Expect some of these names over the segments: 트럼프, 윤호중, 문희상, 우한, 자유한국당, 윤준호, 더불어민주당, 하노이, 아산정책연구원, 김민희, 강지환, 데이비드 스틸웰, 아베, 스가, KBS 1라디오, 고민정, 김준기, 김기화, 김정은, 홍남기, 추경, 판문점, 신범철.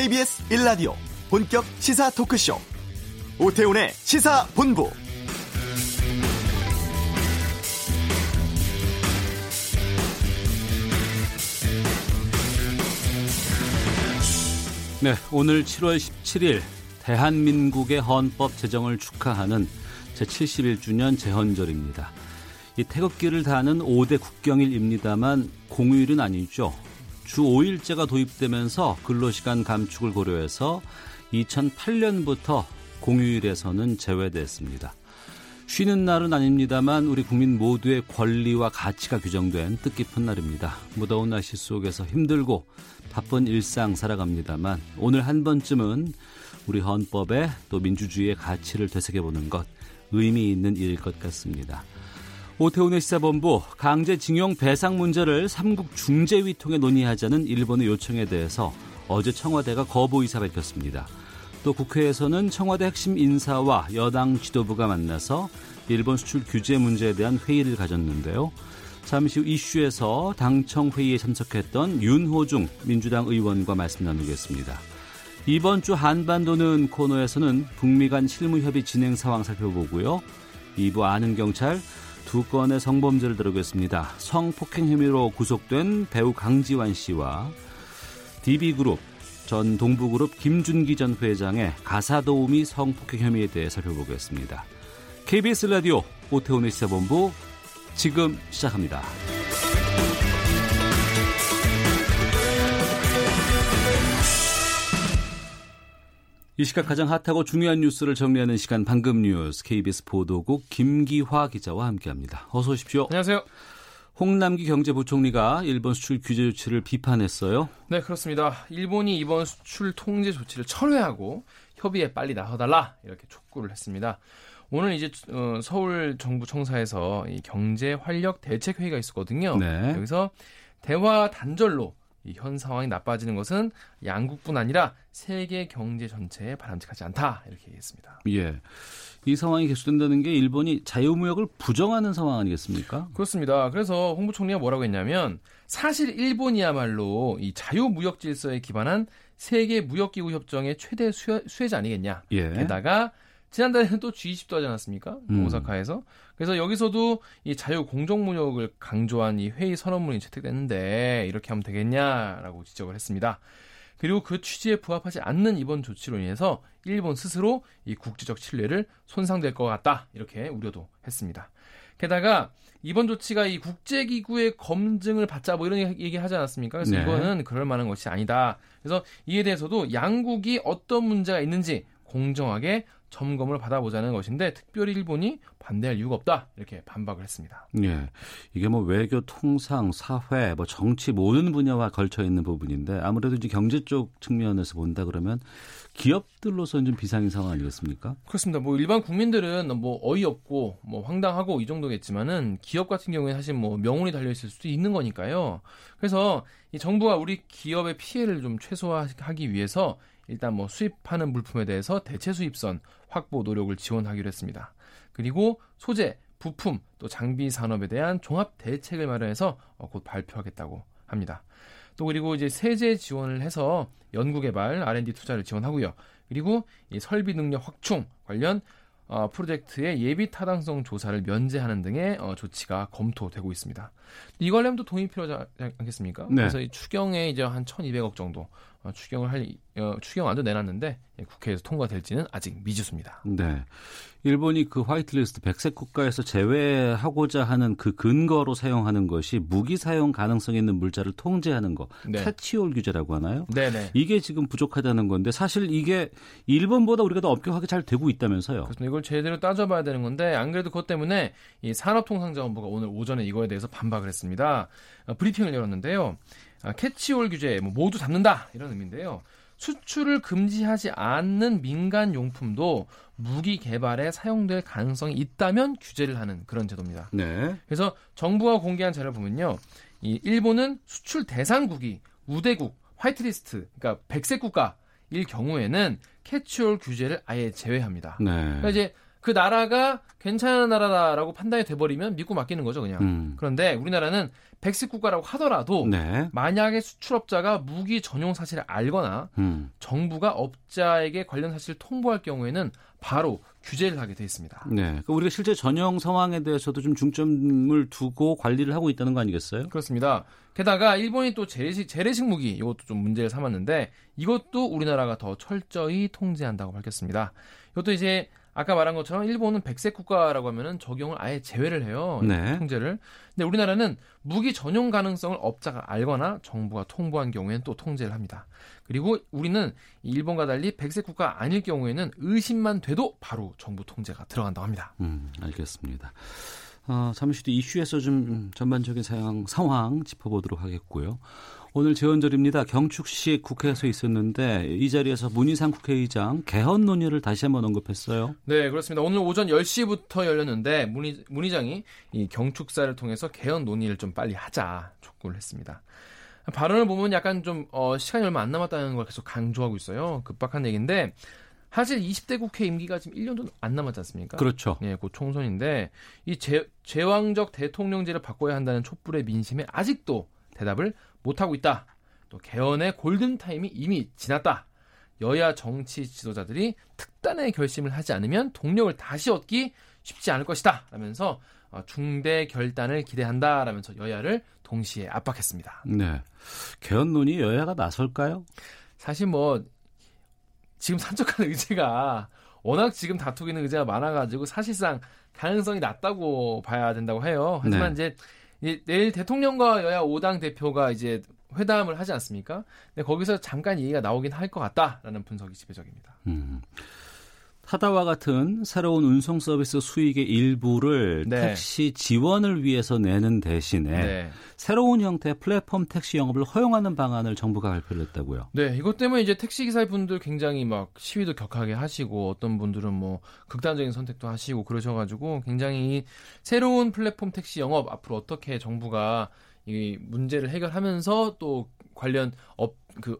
KBS 1라디오 본격 시사 토크쇼 오태훈의 시사본부. 네, 오늘 7월 17일 대한민국의 헌법 제정을 축하하는 제71주년 제헌절입니다. 이 태극기를 다는 5대 국경일입니다만 공휴일은 아니죠. 주 5일제가 도입되면서 근로시간 감축을 고려해서 2008년부터 공휴일에서는 제외됐습니다. 쉬는 날은 아닙니다만 우리 국민 모두의 권리와 가치가 규정된 뜻깊은 날입니다. 무더운 날씨 속에서 힘들고 바쁜 일상 살아갑니다만 오늘 한 번쯤은 우리 헌법에 또 민주주의의 가치를 되새겨보는 것, 의미 있는 일일 것 같습니다. 오태훈의 시사본부, 강제징용 배상 문제를 3국 중재위 통해 논의하자는 일본의 요청에 대해서 어제 청와대가 거부 의사 밝혔습니다. 또 국회에서는 청와대 핵심 인사와 여당 지도부가 만나서 일본 수출 규제 문제에 대한 회의를 가졌는데요. 잠시 후 이슈에서 당청회의에 참석했던 윤호중 민주당 의원과 말씀 나누겠습니다. 이번 주 한반도는 코너에서는 북미 간 실무협의 진행 상황 살펴보고요. 2부 아는 경찰, 두 건의 성범죄를 다루겠습니다. 성폭행 혐의로 구속된 배우 강지환 씨와 DB그룹 전 동부그룹 김준기 전 회장의 가사도우미 성폭행 혐의에 대해 살펴보겠습니다. KBS 라디오 오태훈의 시사본부 지금 시작합니다. 이 시각 가장 핫하고 중요한 뉴스를 정리하는 시간, 방금 뉴스 KBS 보도국 김기화 기자와 함께합니다. 어서 오십시오. 안녕하세요. 홍남기 경제부총리가 일본 수출 규제 조치를 비판했어요. 네, 그렇습니다. 일본이 이번 수출 통제 조치를 철회하고 협의에 빨리 나서달라 이렇게 촉구를 했습니다. 오늘 이제 서울 정부 청사에서 이 경제 활력 대책 회의가 있었거든요. 네. 여기서 대화 단절로 이 현 상황이 나빠지는 것은 양국뿐 아니라 세계 경제 전체에 바람직하지 않다 이렇게 얘기했습니다. 예, 이 상황이 계속된다는 게 일본이 자유무역을 부정하는 상황 아니겠습니까? 그렇습니다. 그래서 홍 부총리가 뭐라고 했냐면, 사실 일본이야말로 이 자유무역 질서에 기반한 세계 무역기구 협정의 최대 수혜자 아니겠냐. 예. 게다가 지난달에는 또 G20도 하지 않았습니까? 오사카에서. 그래서 여기서도 이 자유 공정무역을 강조한 이 회의 선언문이 채택됐는데 이렇게 하면 되겠냐라고 지적을 했습니다. 그리고 그 취지에 부합하지 않는 이번 조치로 인해서 일본 스스로 이 국제적 신뢰를 손상될 것 같다 이렇게 우려도 했습니다. 게다가 이번 조치가 이 국제기구의 검증을 받자 뭐 이런 얘기 하지 않았습니까? 그래서 네. 이거는 그럴 만한 것이 아니다. 그래서 이에 대해서도 양국이 어떤 문제가 있는지 공정하게 점검을 받아보자는 것인데 특별히 일본이 반대할 이유가 없다 이렇게 반박을 했습니다. 예, 이게 뭐 외교, 통상, 사회, 뭐 정치 모든 분야와 걸쳐 있는 부분인데 아무래도 이제 경제 쪽 측면에서 본다 그러면 기업들로서는 좀 비상인 상황 아니겠습니까? 그렇습니다. 뭐 일반 국민들은 뭐 어이없고 뭐 황당하고 이 정도겠지만은 기업 같은 경우에 사실 뭐 명운이 달려 있을 수도 있는 거니까요. 그래서 이 정부가 우리 기업의 피해를 좀 최소화하기 위해서 일단 뭐 수입하는 물품에 대해서 대체 수입선 확보 노력을 지원하기로 했습니다. 그리고 소재, 부품, 또 장비 산업에 대한 종합 대책을 마련해서 곧 발표하겠다고 합니다. 또 그리고 이제 세제 지원을 해서 연구개발, R&D 투자를 지원하고요. 그리고 이 설비 능력 확충 관련 프로젝트의 예비 타당성 조사를 면제하는 등의 조치가 검토되고 있습니다. 이거 하려면 또 돈이 필요하지 않겠습니까? 네. 그래서 이 추경에 이제 한 1,200억 정도 추경안도 내놨는데 국회에서 통과될지는 아직 미지수입니다. 네, 일본이 그 화이트리스트 백색 국가에서 제외하고자 하는 그 근거로 사용하는 것이 무기 사용 가능성 있는 물자를 통제하는 것, 네. 타치올 규제라고 하나요? 네네. 이게 지금 부족하다는 건데 사실 이게 일본보다 우리가 더 엄격하게 잘 되고 있다면서요? 그렇습니다. 이걸 제대로 따져봐야 되는 건데 안 그래도 그것 때문에 이 산업통상자원부가 오늘 오전에 이거에 대해서 반박을 했습니다. 브리핑을 열었는데요. 캐치홀 규제, 모두 잡는다 이런 의미인데요. 수출을 금지하지 않는 민간 용품도 무기 개발에 사용될 가능성이 있다면 규제를 하는 그런 제도입니다. 네. 그래서 정부가 공개한 자료를 보면요, 이 일본은 수출 대상국이 우대국, 화이트리스트, 그러니까 백색 국가일 경우에는 캐치홀 규제를 아예 제외합니다. 네. 그러니까 이제 그 나라가 괜찮은 나라다라고 판단이 돼버리면 믿고 맡기는 거죠, 그냥. 그런데 우리나라는 백색 국가라고 하더라도 네. 만약에 수출업자가 무기 전용 사실을 알거나 정부가 업자에게 관련 사실을 통보할 경우에는 바로 규제를 하게 돼 있습니다. 네, 우리가 실제 전용 상황에 대해서도 좀 중점을 두고 관리를 하고 있다는 거 아니겠어요? 그렇습니다. 게다가 일본이 또 재래식 무기 이것도 좀 문제를 삼았는데 이것도 우리나라가 더 철저히 통제한다고 밝혔습니다. 이것도 이제 아까 말한 것처럼 일본은 백색 국가라고 하면은 적용을 아예 제외를 해요. 네. 통제를. 근데 우리나라는 무기 전용 가능성을 업자가 알거나 정부가 통보한 경우에는 또 통제를 합니다. 그리고 우리는 일본과 달리 백색 국가 아닐 경우에는 의심만 돼도 바로 정부 통제가 들어간다고 합니다. 알겠습니다. 잠시 뒤 이슈에서 좀 전반적인 상황 짚어보도록 하겠고요. 오늘 재헌절입니다. 경축식 국회에서 있었는데 이 자리에서 문희상 국회의장 개헌 논의를 다시 한번 언급했어요. 네, 그렇습니다. 오늘 오전 10시부터 열렸는데 문희장이 이 경축사를 통해서 개헌 논의를 좀 빨리 하자 촉구를 했습니다. 발언을 보면 약간 좀 시간이 얼마 안 남았다는 걸 계속 강조하고 있어요. 급박한 얘기인데 사실 20대 국회 임기가 지금 1년도 안 남았지 않습니까? 그렇죠. 예, 곧 총선인데 이 제왕적 대통령제를 바꿔야 한다는 촛불의 민심에 아직도 대답을 못하고 있다. 또 개헌의 골든타임이 이미 지났다. 여야 정치 지도자들이 특단의 결심을 하지 않으면 동력을 다시 얻기 쉽지 않을 것이다. 라면서 중대 결단을 기대한다. 라면서 여야를 동시에 압박했습니다. 네, 개헌 논의 여야가 나설까요? 사실 뭐 지금 산적한 의제가 워낙 지금 다투기는 의제가 많아가지고 사실상 가능성이 낮다고 봐야 된다고 해요. 하지만 네. 이제 내일 대통령과 여야 5당 대표가 이제 회담을 하지 않습니까? 근데 거기서 잠깐 얘기가 나오긴 할 것 같다라는 분석이 지배적입니다. 타다와 같은 새로운 운송 서비스 수익의 일부를 네. 택시 지원을 위해서 내는 대신에 네. 새로운 형태의 플랫폼 택시 영업을 허용하는 방안을 정부가 발표를 했다고요. 네, 이것 때문에 이제 택시 기사분들 굉장히 막 시위도 격하게 하시고 어떤 분들은 뭐 극단적인 선택도 하시고 그러셔가지고 굉장히 새로운 플랫폼 택시 영업 앞으로 어떻게 정부가 이 문제를 해결하면서 또 관련 그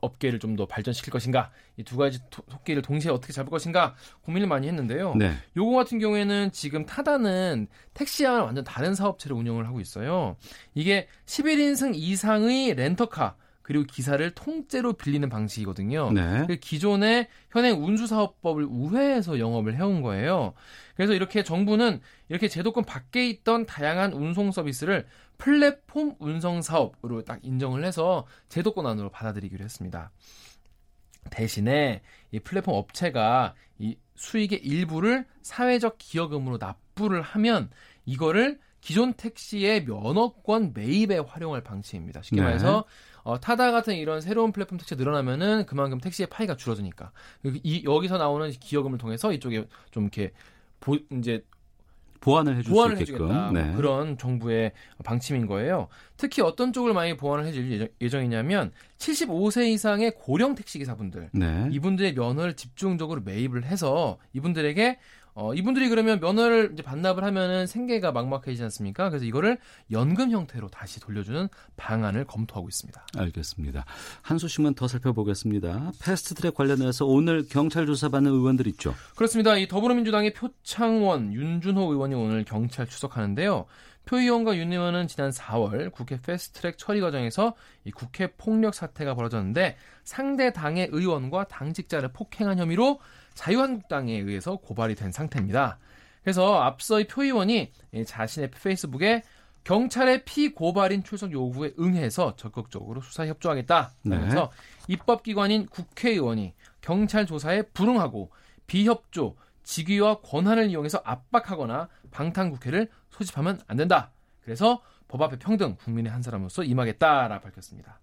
업계를 좀 더 발전시킬 것인가 이 두 가지 토끼를 동시에 어떻게 잡을 것인가 고민을 많이 했는데요. 네. 요거 같은 경우에는 지금 타다는 택시와 완전 다른 사업체를 운영을 하고 있어요. 이게 11인승 이상의 렌터카 그리고 기사를 통째로 빌리는 방식이거든요. 네. 기존의 현행 운수사업법을 우회해서 영업을 해온 거예요. 그래서 이렇게 정부는 이렇게 제도권 밖에 있던 다양한 운송 서비스를 플랫폼 운송 사업으로 딱 인정을 해서 제도권 안으로 받아들이기로 했습니다. 대신에 이 플랫폼 업체가 이 수익의 일부를 사회적 기여금으로 납부를 하면 이거를 기존 택시의 면허권 매입에 활용할 방식입니다. 쉽게 말해서 타다 같은 이런 새로운 플랫폼 택시가 늘어나면은 그만큼 택시의 파이가 줄어드니까 여기서 나오는 기여금을 통해서 이쪽에 좀 이렇게 이제 보완을 해줄 수 있게끔 네. 그런 정부의 방침인 거예요. 특히 어떤 쪽을 많이 보완을 해줄 예정이냐면 75세 이상의 고령 택시기사분들 네. 이분들의 면허를 집중적으로 매입을 해서 이분들에게 이분들이 그러면 면허를 이제 반납을 하면은 생계가 막막해지지 않습니까? 그래서 이거를 연금 형태로 다시 돌려주는 방안을 검토하고 있습니다. 알겠습니다. 한 소식만 더 살펴보겠습니다. 패스트트랙 관련해서 오늘 경찰 조사받는 의원들 있죠? 그렇습니다. 이 더불어민주당의 표창원, 윤준호 의원이 오늘 경찰 출석하는데요. 표 의원과 윤 의원은 지난 4월 국회 패스트트랙 처리 과정에서 이 국회 폭력 사태가 벌어졌는데 상대 당의 의원과 당직자를 폭행한 혐의로 자유한국당에 의해서 고발이 된 상태입니다. 그래서 앞서 이 표 의원이 자신의 페이스북에 경찰의 피고발인 출석 요구에 응해서 적극적으로 수사에 협조하겠다면서 네. 입법기관인 국회의원이 경찰 조사에 불응하고 비협조, 직위와 권한을 이용해서 압박하거나 방탄국회를 소집하면 안 된다. 그래서 법 앞에 평등, 국민의 한 사람으로서 임하겠다라 밝혔습니다.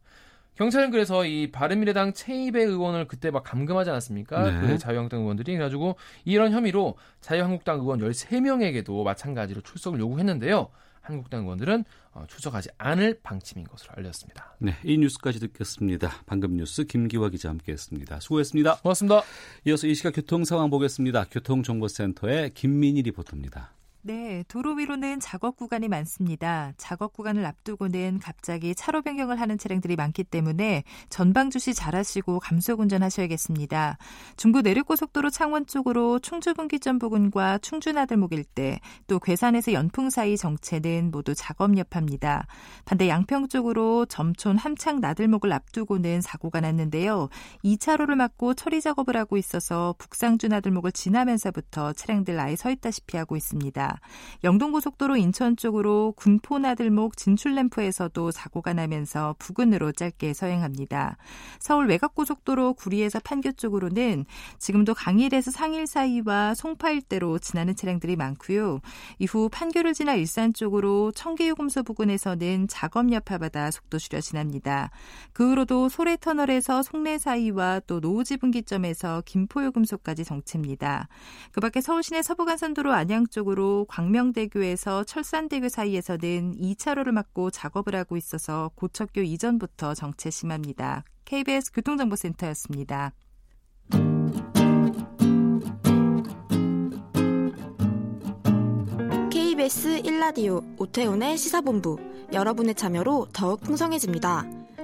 경찰은 그래서 이 바른미래당 최이백 의원을 그때 막 감금하지 않았습니까? 네. 그 자유한국당 의원들이 그래가지고 이런 혐의로 자유한국당 의원 13명에게도 마찬가지로 출석을 요구했는데요. 한국당 의원들은 출석하지 않을 방침인 것으로 알렸습니다. 네, 이 뉴스까지 듣겠습니다. 방금 뉴스 김기화 기자 함께했습니다. 수고했습니다. 고맙습니다. 이어서 이 시각 교통 상황 보겠습니다. 교통정보센터의 김민희 리포터입니다. 네, 도로 위로는 작업 구간이 많습니다. 작업 구간을 앞두고는 갑자기 차로 변경을 하는 차량들이 많기 때문에 전방 주시 잘하시고 감속 운전하셔야겠습니다. 중부 내륙고속도로 창원 쪽으로 충주분기점 부근과 충주나들목 일대, 또 괴산에서 연풍 사이 정체는 모두 작업 여파입니다. 반대 양평 쪽으로 점촌 함창 나들목을 앞두고는 사고가 났는데요. 2차로를 막고 처리 작업을 하고 있어서 북상주 나들목을 지나면서부터 차량들 아예 서 있다시피 하고 있습니다. 영동고속도로 인천 쪽으로 군포나들목 진출램프에서도 사고가 나면서 부근으로 짧게 서행합니다. 서울 외곽고속도로 구리에서 판교 쪽으로는 지금도 강일에서 상일 사이와 송파 일대로 지나는 차량들이 많고요. 이후 판교를 지나 일산 쪽으로 청계유금소 부근에서는 작업 여파받아 속도 줄여 지납니다. 그 후로도 소래터널에서 송내 사이와 또 노우지 분기점에서 김포유금소까지 정체입니다. 그 밖에 서울시내 서부간선도로 안양 쪽으로 광명대교에서 철산대교 사이에서는 2차로를 막고 작업을 하고 있어서 고척교 이전부터 정체 심합니다. KBS 교통정보센터였습니다. KBS 1라디오 오태훈의 시사본부, 여러분의 참여로 더욱 풍성해집니다.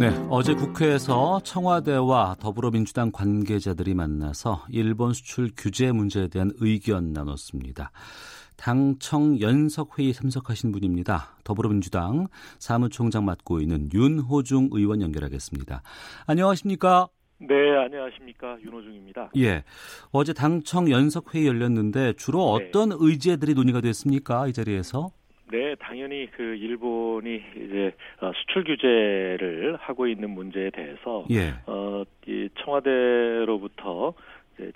네, 어제 국회에서 청와대와 더불어민주당 관계자들이 만나서 일본 수출 규제 문제에 대한 의견 나눴습니다. 당청 연석회의 참석하신 분입니다. 더불어민주당 사무총장 맡고 있는 윤호중 의원 연결하겠습니다. 안녕하십니까? 네, 안녕하십니까? 윤호중입니다. 예, 어제 당청 연석회의 열렸는데 주로 어떤 의제들이 논의가 됐습니까? 이 자리에서? 네, 당연히 그 일본이 이제 수출 규제를 하고 있는 문제에 대해서 이 청와대로부터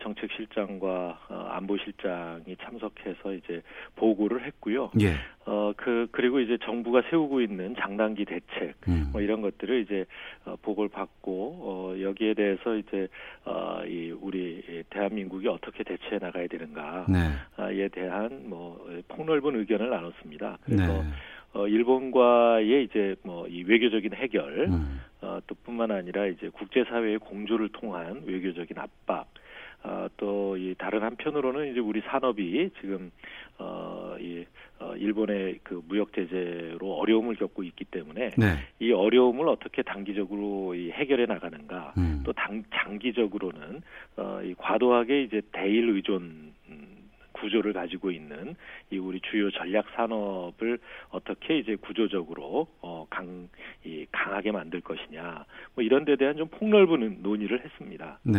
정책실장과 안보실장이 참석해서 이제 보고를 했고요. 예. 그리고 이제 정부가 세우고 있는 장단기 대책 뭐 이런 것들을 이제 보고를 받고 여기에 대해서 이제 우리 대한민국이 어떻게 대처해 나가야 되는가에 대한 뭐 폭넓은 의견을 나눴습니다. 그래서 일본과의 이제 뭐 이 외교적인 해결 또 뿐만 아니라 이제 국제사회의 공조를 통한 외교적인 압박. 또 이 다른 한편으로는 이제 우리 산업이 지금 일본의 그 무역 제재로 어려움을 겪고 있기 때문에 이 어려움을 어떻게 단기적으로 이 해결해 나가는가, 또 장기적으로는 이 과도하게 이제 대일 의존 구조를 가지고 있는 이 우리 주요 전략 산업을 어떻게 이제 구조적으로 강하게 만들 것이냐, 뭐 이런 데 대한 좀 폭넓은 논의를 했습니다. 네,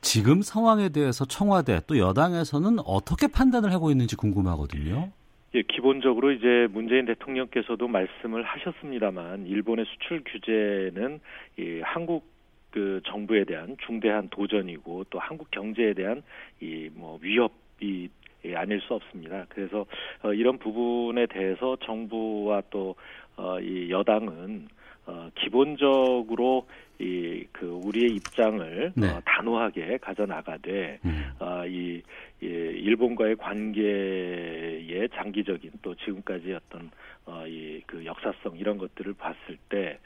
지금 상황에 대해서 청와대 또 여당에서는 어떻게 판단을 하고 있는지 궁금하거든요. 예, 기본적으로 이제 문재인 대통령께서도 말씀을 하셨습니다만 일본의 수출 규제는 한국 그 정부에 대한 중대한 도전이고 또 한국 경제에 대한 이 뭐 위협이 아닐 수 없습니다. 그래서 이런 부분에 대해서 정부와 또 이 여당은 기본적으로 이 그 우리의 입장을 단호하게 가져나가되 이 일본과의 관계의 장기적인 또 지금까지 어떤 이 그 역사성 이런 것들을 봤을 때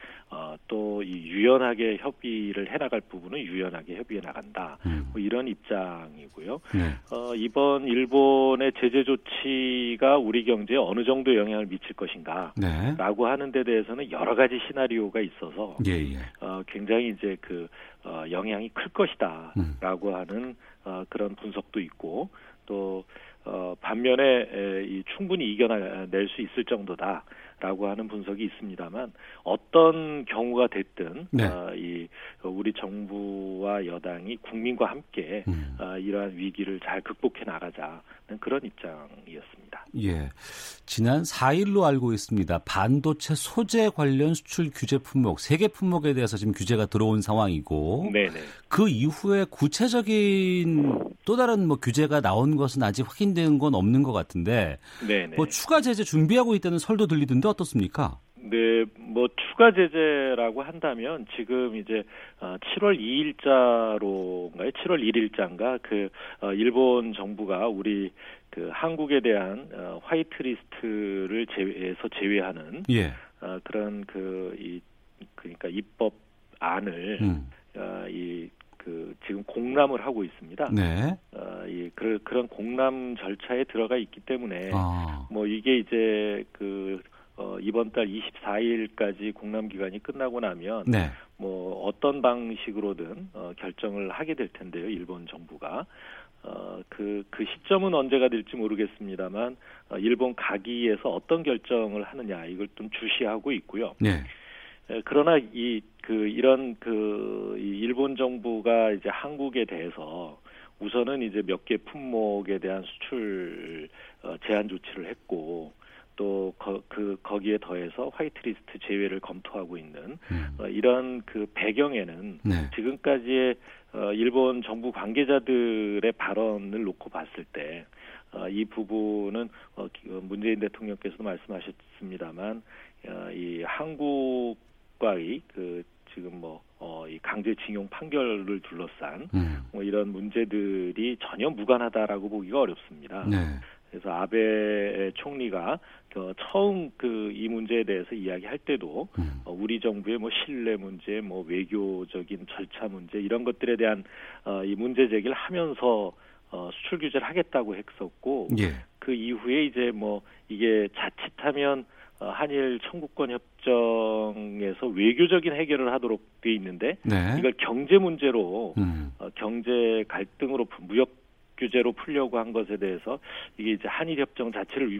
또 이 유연하게 협의를 해나갈 부분은 유연하게 협의해 나간다. 뭐 이런 입장이고요. 이번 일본의 제재 조치가 우리 경제에 어느 정도 영향을 미칠 것인가라고 하는 데 대해서는 여러 가지 시나리오가 있어서 굉장히 이제 그 영향이 클 것이다라고 하는 그런 분석도 있고 또 반면에 충분히 이겨낼 수 있을 정도다라고 하는 분석이 있습니다만 어떤 경우가 됐든 우리 정부와 여당이 국민과 함께 이러한 위기를 잘 극복해 나가자는 그런 입장이었습니다. 예, 지난 4일로 알고 있습니다. 반도체 소재 관련 수출 규제 품목 3개 품목에 대해서 지금 규제가 들어온 상황이고 그 이후에 구체적인 또 다른 뭐 규제가 나온 것은 아직 확인 되는 건 없는 것 같은데 뭐 추가 제재 준비하고 있다는 설도 들리던데 어떻습니까? 네, 뭐 추가 제재라고 한다면 지금 이제 7월 2일자로인가요? 7월 1일자인가? 그 일본 정부가 우리 그 한국에 대한 화이트리스트를 제외하는 예. 그런 그러니까 입법안을 지금 공람을 하고 있습니다. 네. 그런 공람 절차에 들어가 있기 때문에 뭐 이게 이제 이번 달 24일까지 공람 기간이 끝나고 나면 네. 뭐 어떤 방식으로든 결정을 하게 될 텐데요. 일본 정부가 그 시점은 언제가 될지 모르겠습니다만 일본 가기에서 어떤 결정을 하느냐 이걸 좀 주시하고 있고요. 네. 그러나 일본 정부가 이제 한국에 대해서 우선은 이제 몇 개 품목에 대한 수출 제한 조치를 했고 또 거기에 더해서 화이트리스트 제외를 검토하고 있는 이런 그 배경에는 네. 지금까지의 일본 정부 관계자들의 발언을 놓고 봤을 때 이 부분은 문재인 대통령께서도 말씀하셨습니다만 이 한국과의 지금 이 강제징용 판결을 둘러싼 뭐 이런 문제들이 전혀 무관하다라고 보기가 어렵습니다. 네. 그래서 아베 총리가 처음 이 문제에 대해서 이야기할 때도 우리 정부의 뭐 신뢰 문제, 뭐 외교적인 절차 문제 이런 것들에 대한 이 문제 제기를 하면서 수출 규제를 하겠다고 했었고 예. 그 이후에 이제 뭐 이게 자칫하면 한일 청구권 협정에서 외교적인 해결을 하도록 돼 있는데 네. 이걸 경제 문제로 경제 갈등으로 무역 규제로 풀려고 한 것에 대해서 이게 이제 한일 협정 자체를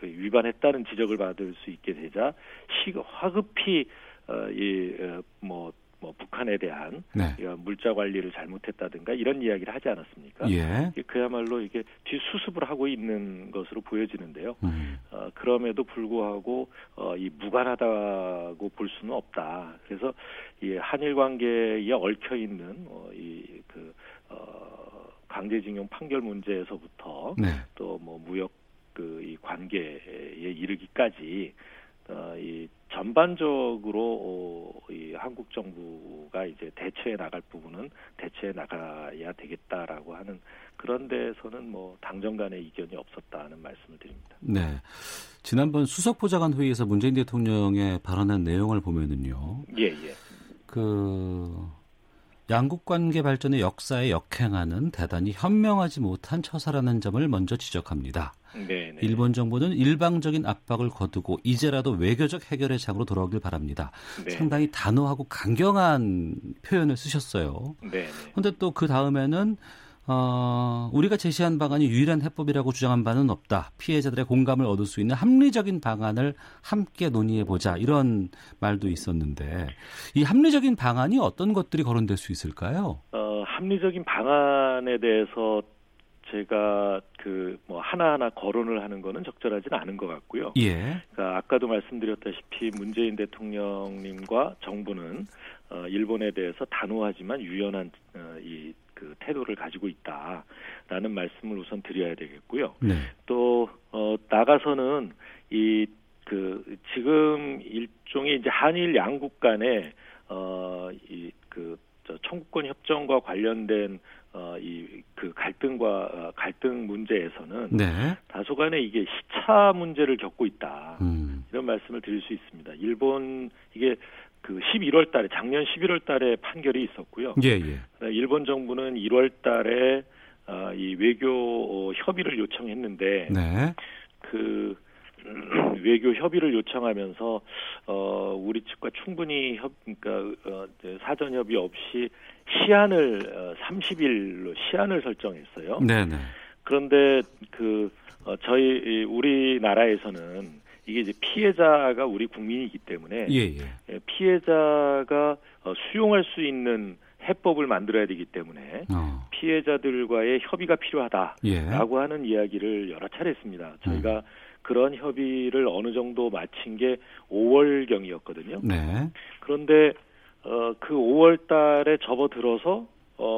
위반했다는 지적을 받을 수 있게 되자 화급히 북한에 대한 네. 물자 관리를 잘못했다든가 이런 이야기를 하지 않았습니까? 예. 그야말로 이게 뒤수습을 하고 있는 것으로 보여지는데요. 그럼에도 불구하고 이 무관하다고 볼 수는 없다. 그래서 이 한일 관계에 얽혀 있는 강제징용 판결 문제에서부터 네. 또 뭐 무역 이 관계에 이르기까지 이 전반적으로 이 한국 정부가 이제 대처해 나갈 부분은 대처해 나가야 되겠다라고 하는 그런 데서는 뭐 당정 간의 이견이 없었다는 말씀을 드립니다. 네. 지난번 수석보좌관 회의에서 문재인 대통령의 발언한 내용을 보면은요. 예, 예. 양국 관계 발전의 역사에 역행하는 대단히 현명하지 못한 처사라는 점을 먼저 지적합니다. 네네. 일본 정부는 일방적인 압박을 거두고 이제라도 외교적 해결의 장으로 돌아오길 바랍니다. 네네. 상당히 단호하고 강경한 표현을 쓰셨어요. 그런데 또 그 다음에는 우리가 제시한 방안이 유일한 해법이라고 주장한 바는 없다. 피해자들의 공감을 얻을 수 있는 합리적인 방안을 함께 논의해보자. 이런 말도 있었는데 이 합리적인 방안이 어떤 것들이 거론될 수 있을까요? 합리적인 방안에 대해서 제가 하나하나 거론을 하는 거는 적절하지는 않은 것 같고요. 예. 그러니까 아까도 말씀드렸다시피 문재인 대통령님과 정부는 일본에 대해서 단호하지만 유연한 태도를 가지고 있다라는 말씀을 우선 드려야 되겠고요. 네. 또 나가서는 지금 일종의 이제 한일 양국 간의 청구권 협정과 관련된 갈등 문제에서는 네. 다소간에 이게 시차 문제를 겪고 있다 이런 말씀을 드릴 수 있습니다. 일본 이게 11월달에 작년 11월달에 판결이 있었고요. 예, 예. 일본 정부는 1월달에 이 외교 협의를 요청했는데 네. 외교 협의를 요청하면서 우리 측과 충분히 사전 협의 없이 시한을 30일로 시한을 설정했어요. 네, 네. 그런데 저희 우리나라에서는 이게 이제 피해자가 우리 국민이기 때문에 예, 예. 피해자가 수용할 수 있는 해법을 만들어야 되기 때문에 피해자들과의 협의가 필요하다라고 예. 하는 이야기를 여러 차례 했습니다. 저희가 그런 협의를 어느 정도 마친 게 5월경이었거든요. 네. 그런데 그 5월 달에 접어들어서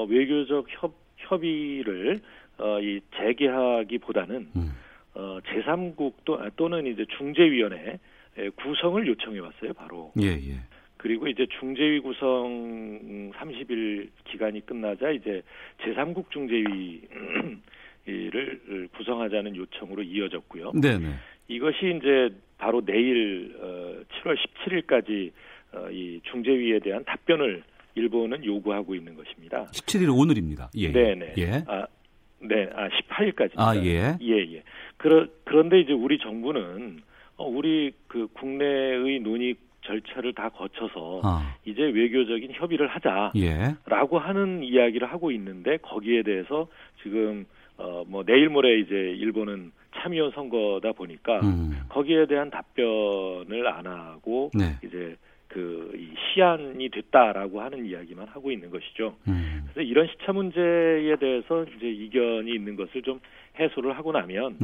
외교적 협의를 재개하기보다는 제3국 또는 이제 중재위원회 구성을 요청해 왔어요, 바로. 예. 그리고 이제 중재위 구성 30일 기간이 끝나자 이제 제3국 중재위를 구성하자는 요청으로 이어졌고요. 네네. 이것이 이제 바로 내일 7월 17일까지 이 중재위에 대한 답변을 일본은 요구하고 있는 것입니다. 17일 오늘입니다. 예. 네네. 예. 아 18일까지. 아 예. 예. 그런데 이제 우리 정부는 우리 그 국내의 논의 절차를 다 거쳐서 이제 외교적인 협의를 하자라고 하는 이야기를 하고 있는데 거기에 대해서 지금 내일 모레 이제 일본은 참의원 선거다 보니까 거기에 대한 답변을 안 하고 이제 그 시안이 됐다라고 하는 이야기만 하고 있는 것이죠. 그래서 이런 시차 문제에 대해서 이제 이견이 있는 것을 좀 해소를 하고 나면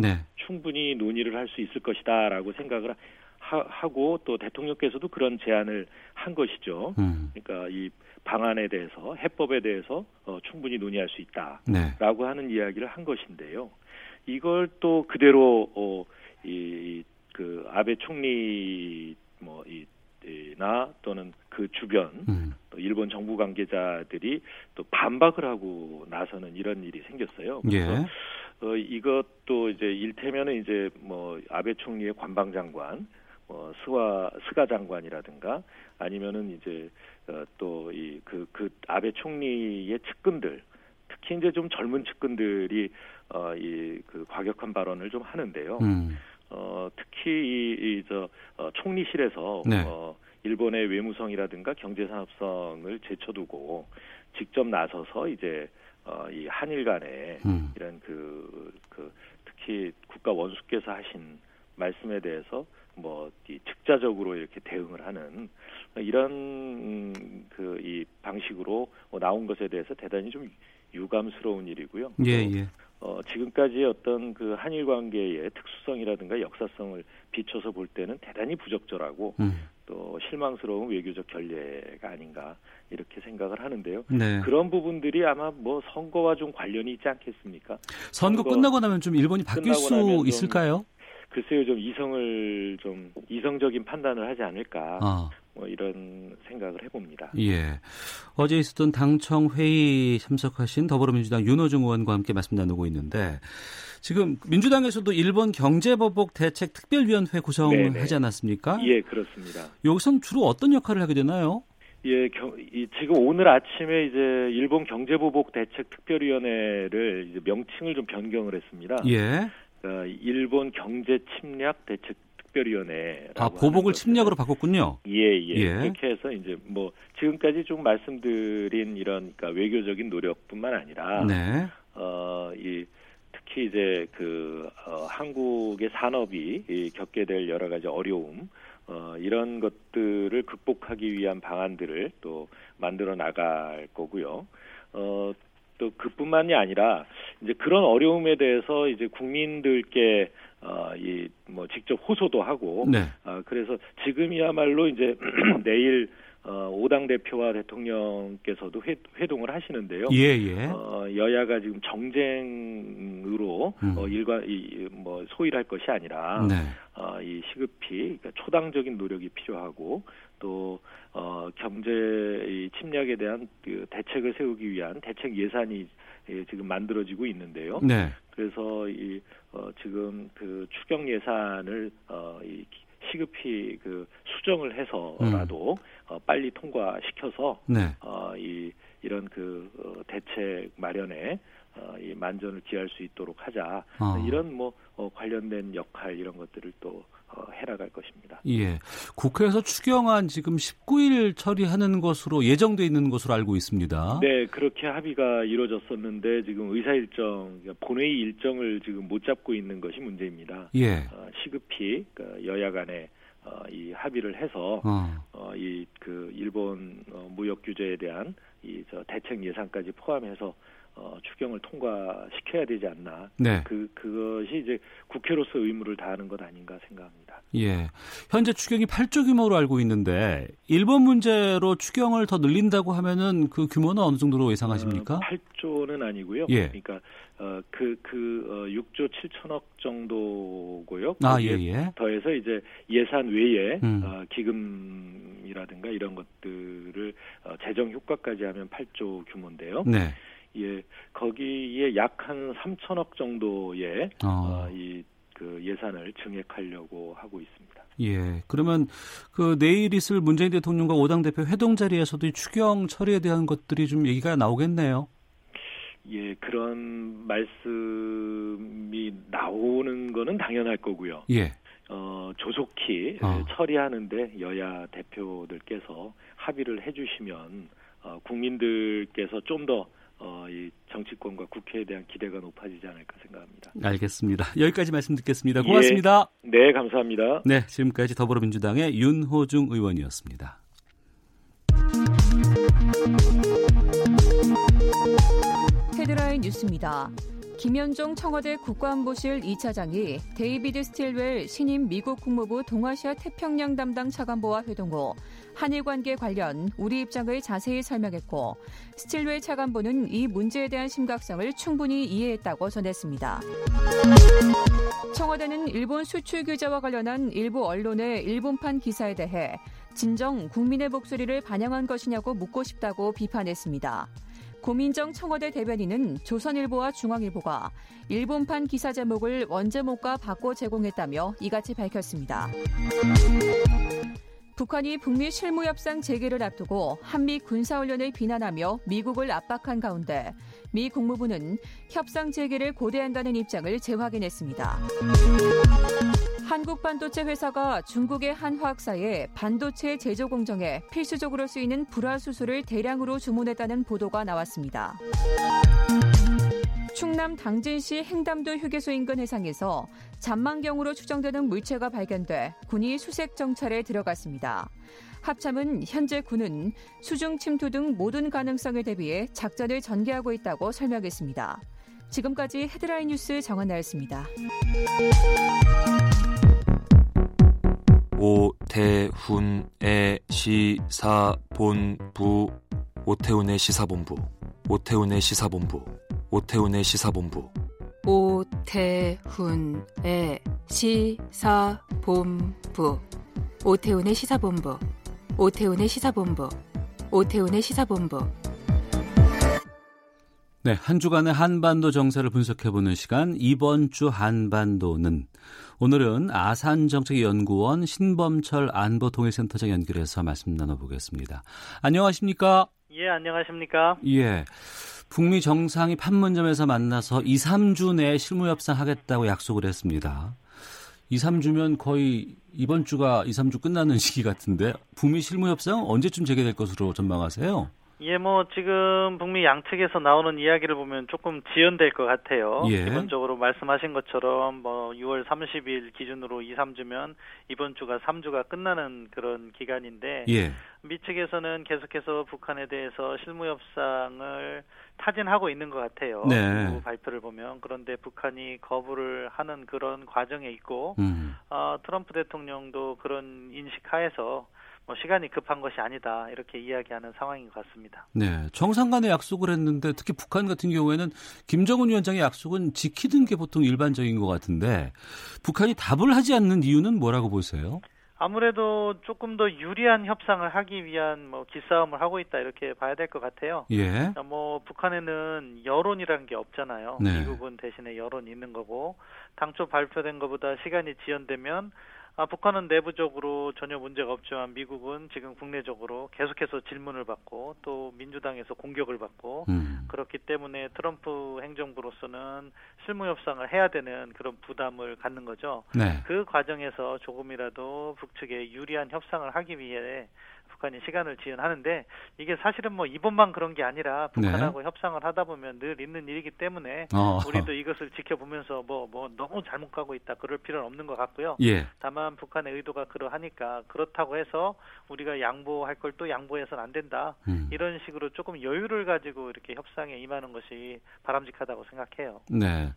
충분히 논의를 할 수 있을 것이다라고 생각을 하고 또 대통령께서도 그런 제안을 한 것이죠. 그러니까 이 방안에 대해서 해법에 대해서 충분히 논의할 수 있다라고 하는 이야기를 한 것인데요. 이걸 또 그대로 그 아베 총리 나 또는 그 주변 또 일본 정부 관계자들이 또 반박을 하고 나서는 이런 일이 생겼어요. 그래서 이것도 이제 일테면은 이제 아베 총리의 관방장관, 스가 장관이라든가 아니면은 이제 또 이 그 아베 총리의 측근들, 특히 이제 좀 젊은 측근들이 이 그 과격한 발언을 좀 하는데요. 특히 총리실에서 일본의 외무성이라든가 경제산업성을 제쳐두고 직접 나서서 이제 이 한일 간에 이런 그 특히 국가 원수께서 하신 말씀에 대해서 즉자적으로 이렇게 대응을 하는 이런 그 이 방식으로 나온 것에 대해서 대단히 좀 유감스러운 일이고요. 예. 지금까지의 어떤 그 한일 관계의 특수성이라든가 역사성을 비춰서 볼 때는 대단히 부적절하고 또 실망스러운 외교적 결례가 아닌가 이렇게 생각을 하는데요. 네. 그런 부분들이 아마 선거와 좀 관련이 있지 않겠습니까? 선거 끝나고 나면 좀 일본이 바뀔 수 있을까요? 글쎄요, 좀 이성적인 판단을 하지 않을까. 이런 생각을 해봅니다. 예. 어제 있었던 당청 회의 참석하신 더불어민주당 윤호중 의원과 함께 말씀 나누고 있는데 지금 민주당에서도 일본 경제보복 대책 특별위원회 구성하지 않았습니까? 예, 그렇습니다. 여기서는 주로 어떤 역할을 하게 되나요? 예, 지금 오늘 아침에 이제 일본 경제보복 대책 특별위원회를 이제 명칭을 좀 변경을 했습니다. 예. 일본 경제 침략 대책 특별위원회. 보복을 침략으로 바꿨군요. 예. 그렇게 해서 이제 지금까지 좀 말씀드린 이런 그러니까 외교적인 노력뿐만 아니라 특히 이제 한국의 산업이 겪게 될 여러 가지 어려움 이런 것들을 극복하기 위한 방안들을 또 만들어 나갈 거고요. 또 그뿐만이 아니라 이제 그런 어려움에 대해서 이제 국민들께 직접 호소도 하고 그래서 지금이야말로 이제 내일 5당 대표와 대통령께서도 회동을 하시는데요. 예. 여야가 지금 정쟁으로 소일할 것이 아니라 이 시급히 그러니까 초당적인 노력이 필요하고 또 경제 침략에 대한 그 대책을 세우기 위한 대책 예산이 지금 만들어지고 있는데요. 그래서 이 지금 그 추경 예산을 시급히 그 수정을 해서라도 빨리 통과시켜서 이런 그 대책 마련에 이 만전을 기할 수 있도록 하자 이런 관련된 역할 이런 것들을 또 해나갈 것입니다. 예, 국회에서 추경안 지금 19일 처리하는 것으로 예정돼 있는 것으로 알고 있습니다. 네, 그렇게 합의가 이루어졌었는데 지금 본회의 일정을 지금 못 잡고 있는 것이 문제입니다. 예, 시급히 여야 간에 이 합의를 해서 이 그 일본 무역 규제에 대한 이 대책 예산까지 포함해서 추경을 통과시켜야 되지 않나. 그것이 이제 국회로서 의무를 다하는 것 아닌가 생각합니다. 예, 현재 추경이 8조 규모로 알고 있는데 일본 문제로 추경을 더 늘린다고 하면은 그 규모는 어느 정도로 예상하십니까? 8조는 아니고요. 예. 그러니까 그 6조 7천억 정도고요. 아, 예. 더해서 이제 예산 외에 기금이라든가 이런 것들을 재정 효과까지 하면 8조 규모인데요. 네. 예, 거기에 약 한 3천억 정도의 그 예산을 증액하려고 하고 있습니다. 예, 그러면 그 내일 있을 문재인 대통령과 오당 대표 회동 자리에서도 이 추경 처리에 대한 것들이 좀 얘기가 나오겠네요. 예, 그런 말씀이 나오는 거는 당연할 거고요. 예. 조속히 처리하는데 여야 대표들께서 합의를 해주시면 국민들께서 좀 더 이 정치권과 국회에 대한 기대가 높아지지 않을까 생각합니다. 알겠습니다. 여기까지 말씀 듣겠습니다. 고맙습니다. 예, 네, 감사합니다. 네, 지금까지 더불어민주당의 윤호중 의원이었습니다. 헤드라인 뉴스입니다. 김현종 청와대 국가안보실 2차장이 데이비드 스틸웰 신임 미국 국무부 동아시아 태평양 담당 차관보와 회동 후 한일 관계 관련 우리 입장을 자세히 설명했고 스틸웰 차관보는 이 문제에 대한 심각성을 충분히 이해했다고 전했습니다. 청와대는 일본 수출 규제와 관련한 일부 언론의 일본판 기사에 대해 진정 국민의 목소리를 반영한 것이냐고 묻고 싶다고 비판했습니다. 고민정 청와대 대변인은 조선일보와 중앙일보가 일본판 기사 제목을 원제목과 바꿔 제공했다며 이같이 밝혔습니다. 북한이 북미 실무협상 재개를 앞두고 한미 군사훈련을 비난하며 미국을 압박한 가운데 미 국무부는 협상 재개를 고대한다는 입장을 재확인했습니다. 한국 반도체 회사가 중국의 한 화학사에 반도체 제조 공정에 필수적으로 쓰이는 불화수소를 대량으로 주문했다는 보도가 나왔습니다. 충남 당진시 행담도 휴게소 인근 해상에서 잔망경으로 추정되는 물체가 발견돼 군이 수색 정찰에 들어갔습니다. 합참은 현재 군은 수중 침투 등 모든 가능성에 대비해 작전을 전개하고 있다고 설명했습니다. 지금까지 헤드라인 뉴스 정한나였습니다. 오태훈의 시사본부. 네, 한 주간의 한반도 정세를 분석해보는 시간, 이번 주 한반도는 오늘은 아산정책연구원 신범철 안보동해센터장 연결해서 말씀 나눠보겠습니다. 안녕하십니까? 예, 안녕하십니까? 예, 북미 정상이 판문점에서 만나서 2, 3주 내에 실무협상하겠다고 약속을 했습니다. 2, 3주면 거의 이번 주가 2, 3주 끝나는 시기 같은데 북미 실무협상은 언제쯤 재개될 것으로 전망하세요? 예, 지금 북미 양측에서 나오는 이야기를 보면 조금 지연될 것 같아요. 예. 기본적으로 말씀하신 것처럼 6월 30일 기준으로 2, 3주면 이번 주가 3주가 끝나는 그런 기간인데, 예. 미 측에서는 계속해서 북한에 대해서 실무협상을 타진하고 있는 것 같아요. 네. 그 발표를 보면. 그런데 북한이 거부를 하는 그런 과정에 있고, 트럼프 대통령도 그런 인식하에서 시간이 급한 것이 아니다 이렇게 이야기하는 상황인 것 같습니다. 네, 정상 간의 약속을 했는데 특히 북한 같은 경우에는 김정은 위원장의 약속은 지키는 게 보통 일반적인 것 같은데 북한이 답을 하지 않는 이유는 뭐라고 보세요? 아무래도 조금 더 유리한 협상을 하기 위한 기싸움을 하고 있다 이렇게 봐야 될 것 같아요. 예. 북한에는 여론이라는 게 없잖아요. 네. 미국은 대신에 여론이 있는 거고 당초 발표된 것보다 시간이 지연되면 북한은 내부적으로 전혀 문제가 없지만 미국은 지금 국내적으로 계속해서 질문을 받고 또 민주당에서 공격을 받고 그렇기 때문에 트럼프 행정부로서는 실무협상을 해야 되는 그런 부담을 갖는 거죠. 네. 그 과정에서 조금이라도 북측에 유리한 협상을 하기 위해 북한이 시간을 지연하는데 이게 사실은 이번만 그런 게 아니라 북한하고 네. 협상을 하다 보면 늘 있는 일이기 때문에 우리도 이것을 지켜보면서 너무 잘못 가고 있다 그럴 필요는 없는 것 같고요. 예. 다만 북한의 의도가 그러하니까 그렇다고 해서 우리가 양보할 걸 또 양보해서는 안 된다. 이런 식으로 조금 여유를 가지고 이렇게 협상에 임하는 것이 바람직하다고 생각해요. 네.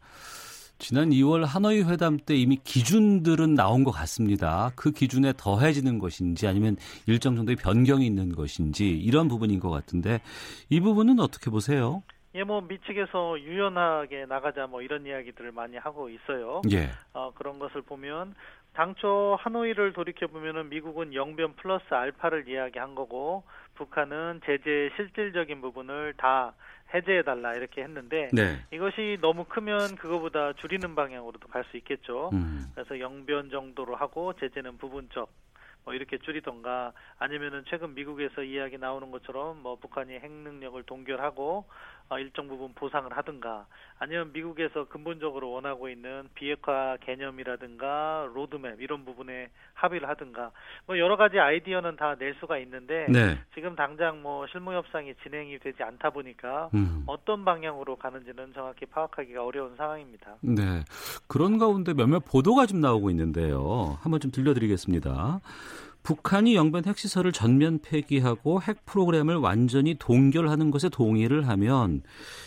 지난 2월 하노이 회담 때 이미 기준들은 나온 것 같습니다. 그 기준에 더해지는 것인지 아니면 일정 정도의 변경이 있는 것인지 이런 부분인 것 같은데 이 부분은 어떻게 보세요? 예, 뭐 미측에서 유연하게 나가자 뭐 이런 이야기들을 많이 하고 있어요. 예. 그런 것을 보면 당초 하노이를 돌이켜 보면은 미국은 영변 플러스 알파를 이야기한 거고 북한은 제재의 실질적인 부분을 다 해제해달라 이렇게 했는데 네. 이것이 너무 크면 그거보다 줄이는 방향으로도 갈 수 있겠죠. 그래서 영변 정도로 하고 제재는 부분적. 뭐 이렇게 줄이던가 아니면은 최근 미국에서 이야기 나오는 것처럼 뭐 북한이 핵 능력을 동결하고 일정 부분 보상을 하든가 아니면 미국에서 근본적으로 원하고 있는 비핵화 개념이라든가 로드맵 이런 부분에 합의를 하든가 뭐 여러 가지 아이디어는 다 낼 수가 있는데 네. 지금 당장 뭐 실무 협상이 진행이 되지 않다 보니까 어떤 방향으로 가는지는 정확히 파악하기가 어려운 상황입니다. 네. 그런 가운데 몇몇 보도가 좀 나오고 있는데요. 한번 좀 들려드리겠습니다. 북한이 영변 핵시설을 전면 폐기하고 핵 프로그램을 완전히 동결하는 것에 동의를 하면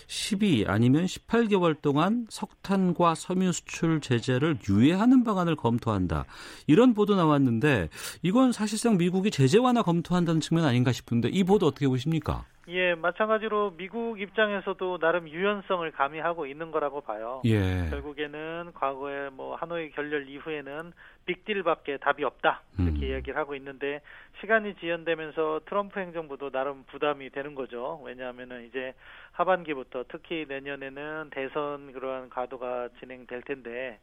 12 아니면 18개월 동안 석탄과 섬유 수출 제재를 유예하는 방안을 검토한다. 이런 보도 나왔는데 이건 사실상 미국이 제재 완화 검토한다는 측면 아닌가 싶은데 이 보도 어떻게 보십니까? 예, 마찬가지로 미국 입장에서도 나름 유연성을 가미하고 있는 거라고 봐요. 예. 결국에는 과거에 뭐 하노이 결렬 이후에는 빅딜밖에 답이 없다 이렇게 이야기를 하고 있는데 시간이 지연되면서 트럼프 행정부도 나름 부담이 되는 거죠. 왜냐하면은 이제 하반기부터 특히 내년에는 대선 그러한 과도가 진행될 텐데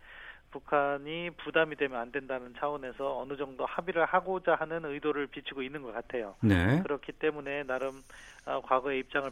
북한이 부담이 되면 안 된다는 차원에서 어느 정도 합의를 하고자 하는 의도를 비추고 있는 것 같아요. 네. 그렇기 때문에 나름 과거의 입장을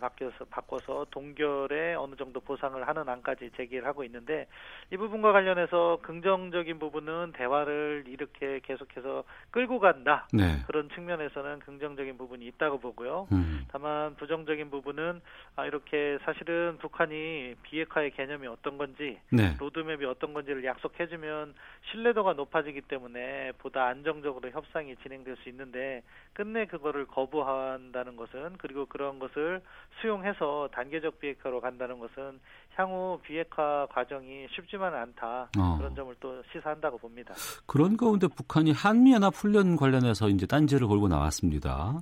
바꿔서 동결에 어느 정도 보상을 하는 안까지 제기를 하고 있는데 이 부분과 관련해서 긍정적인 부분은 대화를 이렇게 계속해서 끌고 간다. 네. 그런 측면에서는 긍정적인 부분이 있다고 보고요. 다만 부정적인 부분은 이렇게 사실은 북한이 비핵화의 개념이 어떤 건지 네. 로드맵이 어떤 건지를 약속해주면 신뢰도가 높아지기 때문에 보다 안정적으로 협상이 진행될 수 있는데 끝내 그거를 거부한다는 것은 그리고 그런 것을 수용해서 단계적 비핵화로 간다는 것은 향후 비핵화 과정이 쉽지만은 않다. 그런 점을 또 시사한다고 봅니다. 그런 가운데 북한이 한미연합훈련 관련해서 이제 딴지를 걸고 나왔습니다.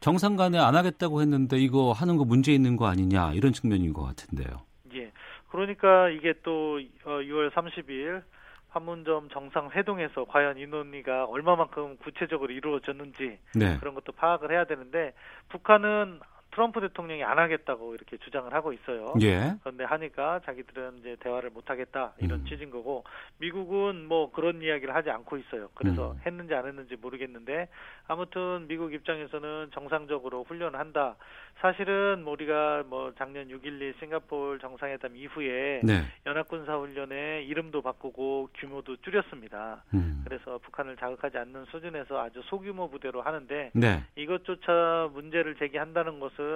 정상 간에 안 하겠다고 했는데 이거 하는 거 문제 있는 거 아니냐 이런 측면인 것 같은데요. 예. 그러니까 이게 또 6월 30일 판문점 정상회동에서 과연 이 논의가 얼마만큼 구체적으로 이루어졌는지 네. 그런 것도 파악을 해야 되는데 북한은 트럼프 대통령이 안 하겠다고 이렇게 주장을 하고 있어요. 예. 그런데 하니까 자기들은 이제 대화를 못 하겠다 이런 취지인 거고 미국은 뭐 그런 이야기를 하지 않고 있어요. 그래서 했는지 안 했는지 모르겠는데 아무튼 미국 입장에서는 정상적으로 훈련한다. 사실은 우리가 뭐 작년 6.12 싱가포르 정상회담 이후에 네. 연합군사훈련에 이름도 바꾸고 규모도 줄였습니다. 그래서 북한을 자극하지 않는 수준에서 아주 소규모 부대로 하는데 네. 이것조차 문제를 제기한다는 것은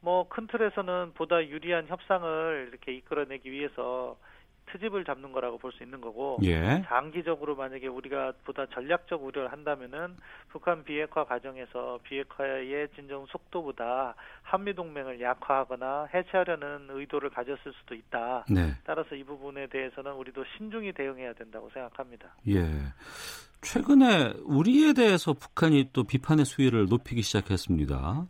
뭐 큰 틀에서는 보다 유리한 협상을 이렇게 이끌어내기 위해서 트집을 잡는 거라고 볼 수 있는 거고 예. 장기적으로 만약에 우리가 보다 전략적 우려를 한다면은 북한 비핵화 과정에서 비핵화의 진정 속도보다 한미동맹을 약화하거나 해체하려는 의도를 가졌을 수도 있다. 네. 따라서 이 부분에 대해서는 우리도 신중히 대응해야 된다고 생각합니다. 예. 최근에 우리에 대해서 북한이 또 비판의 수위를 높이기 시작했습니다.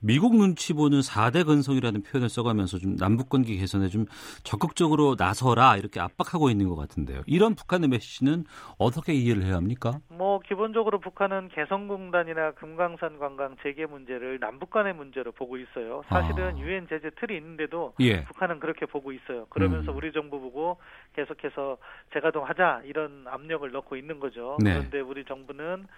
미국 눈치 보는 4대 근성이라는 표현을 써가면서 좀 남북관계 개선에 좀 적극적으로 나서라 이렇게 압박하고 있는 것 같은데요. 이런 북한의 메시지는 어떻게 이해를 해야 합니까? 뭐 기본적으로 북한은 개성공단이나 금강산 관광 재개 문제를 남북 간의 문제로 보고 있어요. 사실은 유엔 제재 틀이 있는데도 예. 북한은 그렇게 보고 있어요. 그러면서 우리 정부 보고 계속해서 재가동하자 이런 압력을 넣고 있는 거죠. 네. 그런데 우리 정부는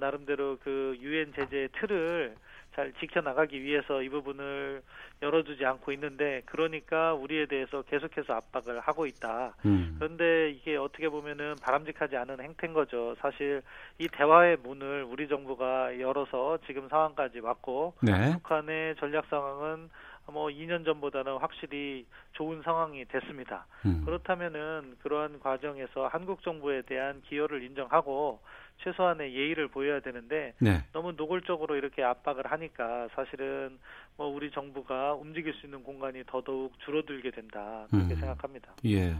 나름대로 그 유엔 제재의 틀을 잘 지켜나가기 위해서 이 부분을 열어주지 않고 있는데 그러니까 우리에 대해서 계속해서 압박을 하고 있다. 그런데 이게 어떻게 보면은 바람직하지 않은 행태인 거죠. 사실 이 대화의 문을 우리 정부가 열어서 지금 상황까지 왔고 네. 북한의 전략 상황은 뭐 2년 전보다는 확실히 좋은 상황이 됐습니다. 그렇다면은 그러한 과정에서 한국 정부에 대한 기여를 인정하고 최소한의 예의를 보여야 되는데 네. 너무 노골적으로 이렇게 압박을 하니까 사실은 뭐 우리 정부가 움직일 수 있는 공간이 더더욱 줄어들게 된다. 그렇게 생각합니다. 예.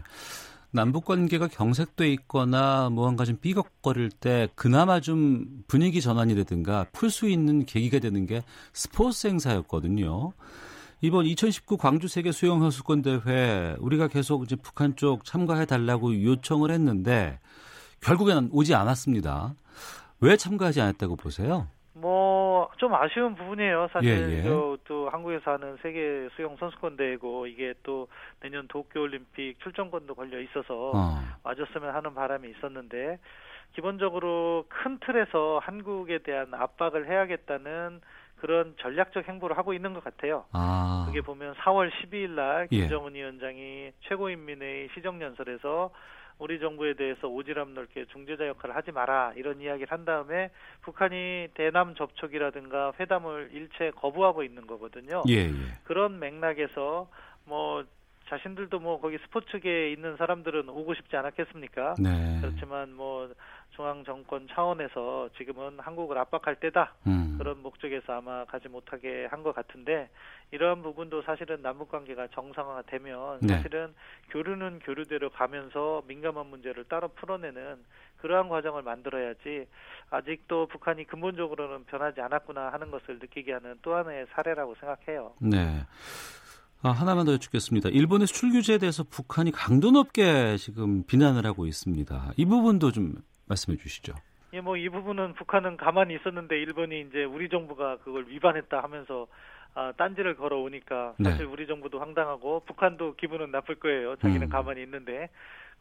남북관계가 경색돼 있거나 무언가 좀 삐걱거릴 때 그나마 좀 분위기 전환이라든가 풀 수 있는 계기가 되는 게 스포츠 행사였거든요. 이번 2019 광주 세계 수영 선수권 대회 우리가 계속 이제 북한 쪽 참가해 달라고 요청을 했는데 결국에는 오지 않았습니다. 왜 참가하지 않았다고 보세요? 뭐 좀 아쉬운 부분이에요. 사실 예, 예. 또 한국에서 하는 세계 수영 선수권 대회고 이게 또 내년 도쿄올림픽 출전권도 걸려 있어서 맞았으면 하는 바람이 있었는데 기본적으로 큰 틀에서 한국에 대한 압박을 해야겠다는 그런 전략적 행보를 하고 있는 것 같아요. 아. 그게 보면 4월 12일 날 김정은 위원장이 최고인민회의 시정연설에서 우리 정부에 대해서 오지랖 넓게 중재자 역할을 하지 마라 이런 이야기를 한 다음에 북한이 대남 접촉이라든가 회담을 일체 거부하고 있는 거거든요. 예, 예. 그런 맥락에서 뭐 자신들도 뭐 거기 스포츠계에 있는 사람들은 오고 싶지 않았겠습니까? 네. 그렇지만 뭐 중앙 정권 차원에서 지금은 한국을 압박할 때다. 그런 목적에서 아마 가지 못하게 한 것 같은데 이런 부분도 사실은 남북관계가 정상화되면 네. 사실은 교류는 교류대로 가면서 민감한 문제를 따로 풀어내는 그러한 과정을 만들어야지 아직도 북한이 근본적으로는 변하지 않았구나 하는 것을 느끼게 하는 또 하나의 사례라고 생각해요. 네. 하나만 더 여쭙겠습니다. 일본의 수출 규제에 대해서 북한이 강도 높게 지금 비난을 하고 있습니다. 이 부분도 좀 말씀해 주시죠. 예, 뭐 이 부분은 북한은 가만히 있었는데 일본이 이제 우리 정부가 그걸 위반했다 하면서 딴지를 걸어오니까 사실 네. 우리 정부도 황당하고 북한도 기분은 나쁠 거예요. 자기는 가만히 있는데.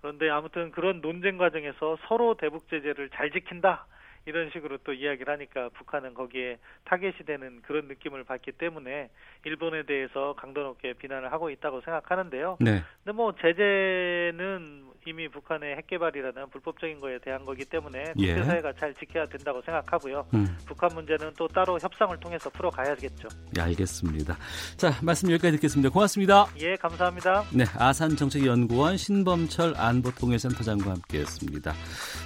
그런데 아무튼 그런 논쟁 과정에서 서로 대북 제재를 잘 지킨다. 이런 식으로 또 이야기를 하니까 북한은 거기에 타겟이 되는 그런 느낌을 받기 때문에 일본에 대해서 강도 높게 비난을 하고 있다고 생각하는데요. 네. 근데 뭐 제재는 이미 북한의 핵개발이라는 불법적인 거에 대한 거기 때문에 국제사회가 잘 지켜야 된다고 생각하고요. 북한 문제는 또 따로 협상을 통해서 풀어가야겠죠. 예, 알겠습니다. 자, 말씀 여기까지 듣겠습니다. 고맙습니다. 예, 감사합니다. 네, 아산정책연구원 신범철 안보통일센터장과 함께했습니다.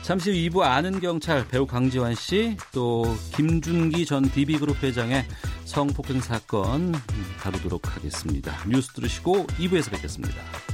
잠시 후 2부 아는 경찰 배우 강지환 씨, 또 김준기 전 DB그룹 회장의 성폭행 사건 다루도록 하겠습니다. 뉴스 들으시고 2부에서 뵙겠습니다.